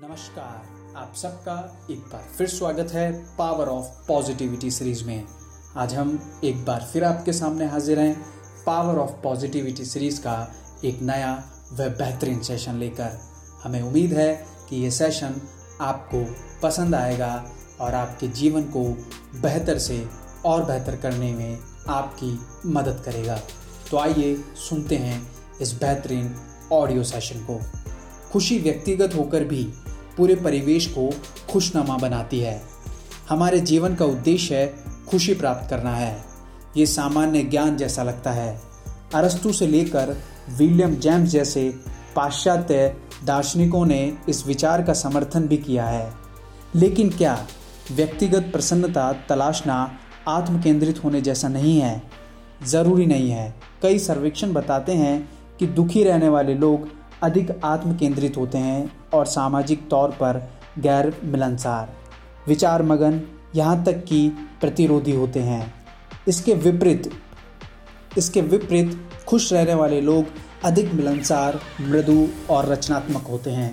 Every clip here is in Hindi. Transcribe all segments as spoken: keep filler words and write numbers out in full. नमस्कार, आप सबका एक बार फिर स्वागत है पावर ऑफ पॉजिटिविटी सीरीज में। आज हम एक बार फिर आपके सामने हाजिर हैं पावर ऑफ पॉजिटिविटी सीरीज का एक नया व बेहतरीन सेशन लेकर। हमें उम्मीद है कि ये सेशन आपको पसंद आएगा और आपके जीवन को बेहतर से और बेहतर करने में आपकी मदद करेगा। तो आइए सुनते हैं इस बेहतरीन ऑडियो सेशन को। खुशी व्यक्तिगत होकर भी पूरे परिवेश को खुशनुमा बनाती है। हमारे जीवन का उद्देश्य है खुशी प्राप्त करना है। ये सामान्य ज्ञान जैसा लगता है। अरस्तु से लेकर विलियम जेम्स जैसे पाश्चात्य दार्शनिकों ने इस विचार का समर्थन भी किया है। लेकिन क्या व्यक्तिगत प्रसन्नता तलाशना आत्मकेंद्रित होने जैसा नहीं है? ज़रूरी नहीं है। कई सर्वेक्षण बताते हैं कि दुखी रहने वाले लोग अधिक आत्मकेंद्रित होते हैं और सामाजिक तौर पर गैर मिलनसार, विचार मगन, यहाँ तक कि प्रतिरोधी होते हैं। इसके विपरीत इसके विपरीत खुश रहने वाले लोग अधिक मिलनसार, मृदु और रचनात्मक होते हैं।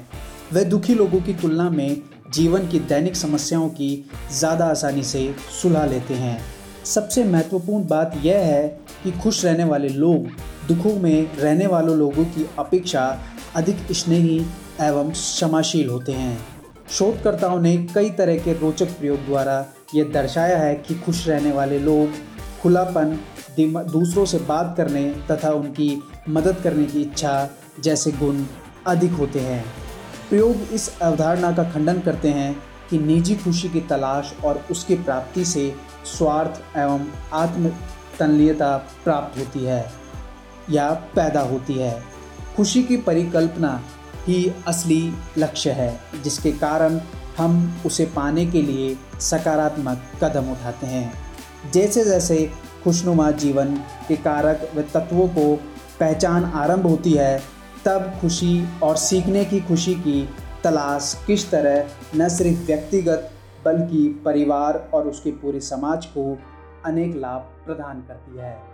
वे दुखी लोगों की तुलना में जीवन की दैनिक समस्याओं की ज़्यादा आसानी से सुलह लेते हैं। सबसे महत्वपूर्ण बात यह है कि खुश रहने वाले लोग दुखों में रहने वालों लोगों की अपेक्षा अधिक स्नेही एवं क्षमाशील होते हैं। शोधकर्ताओं ने कई तरह के रोचक प्रयोग द्वारा ये दर्शाया है कि खुश रहने वाले लोग खुलापन, दूसरों से बात करने तथा उनकी मदद करने की इच्छा जैसे गुण अधिक होते हैं। प्रयोग इस अवधारणा का खंडन करते हैं कि निजी खुशी की तलाश और उसकी प्राप्ति से स्वार्थ एवं आत्मतन्लीयता प्राप्त होती है या पैदा होती है। खुशी की परिकल्पना ही असली लक्ष्य है, जिसके कारण हम उसे पाने के लिए सकारात्मक कदम उठाते हैं। जैसे जैसे खुशनुमा जीवन के कारक व तत्वों को पहचान आरंभ होती है, तब खुशी और सीखने की खुशी की तलाश किस तरह न सिर्फ व्यक्तिगत बल्कि परिवार और उसके पूरे समाज को अनेक लाभ प्रदान करती है।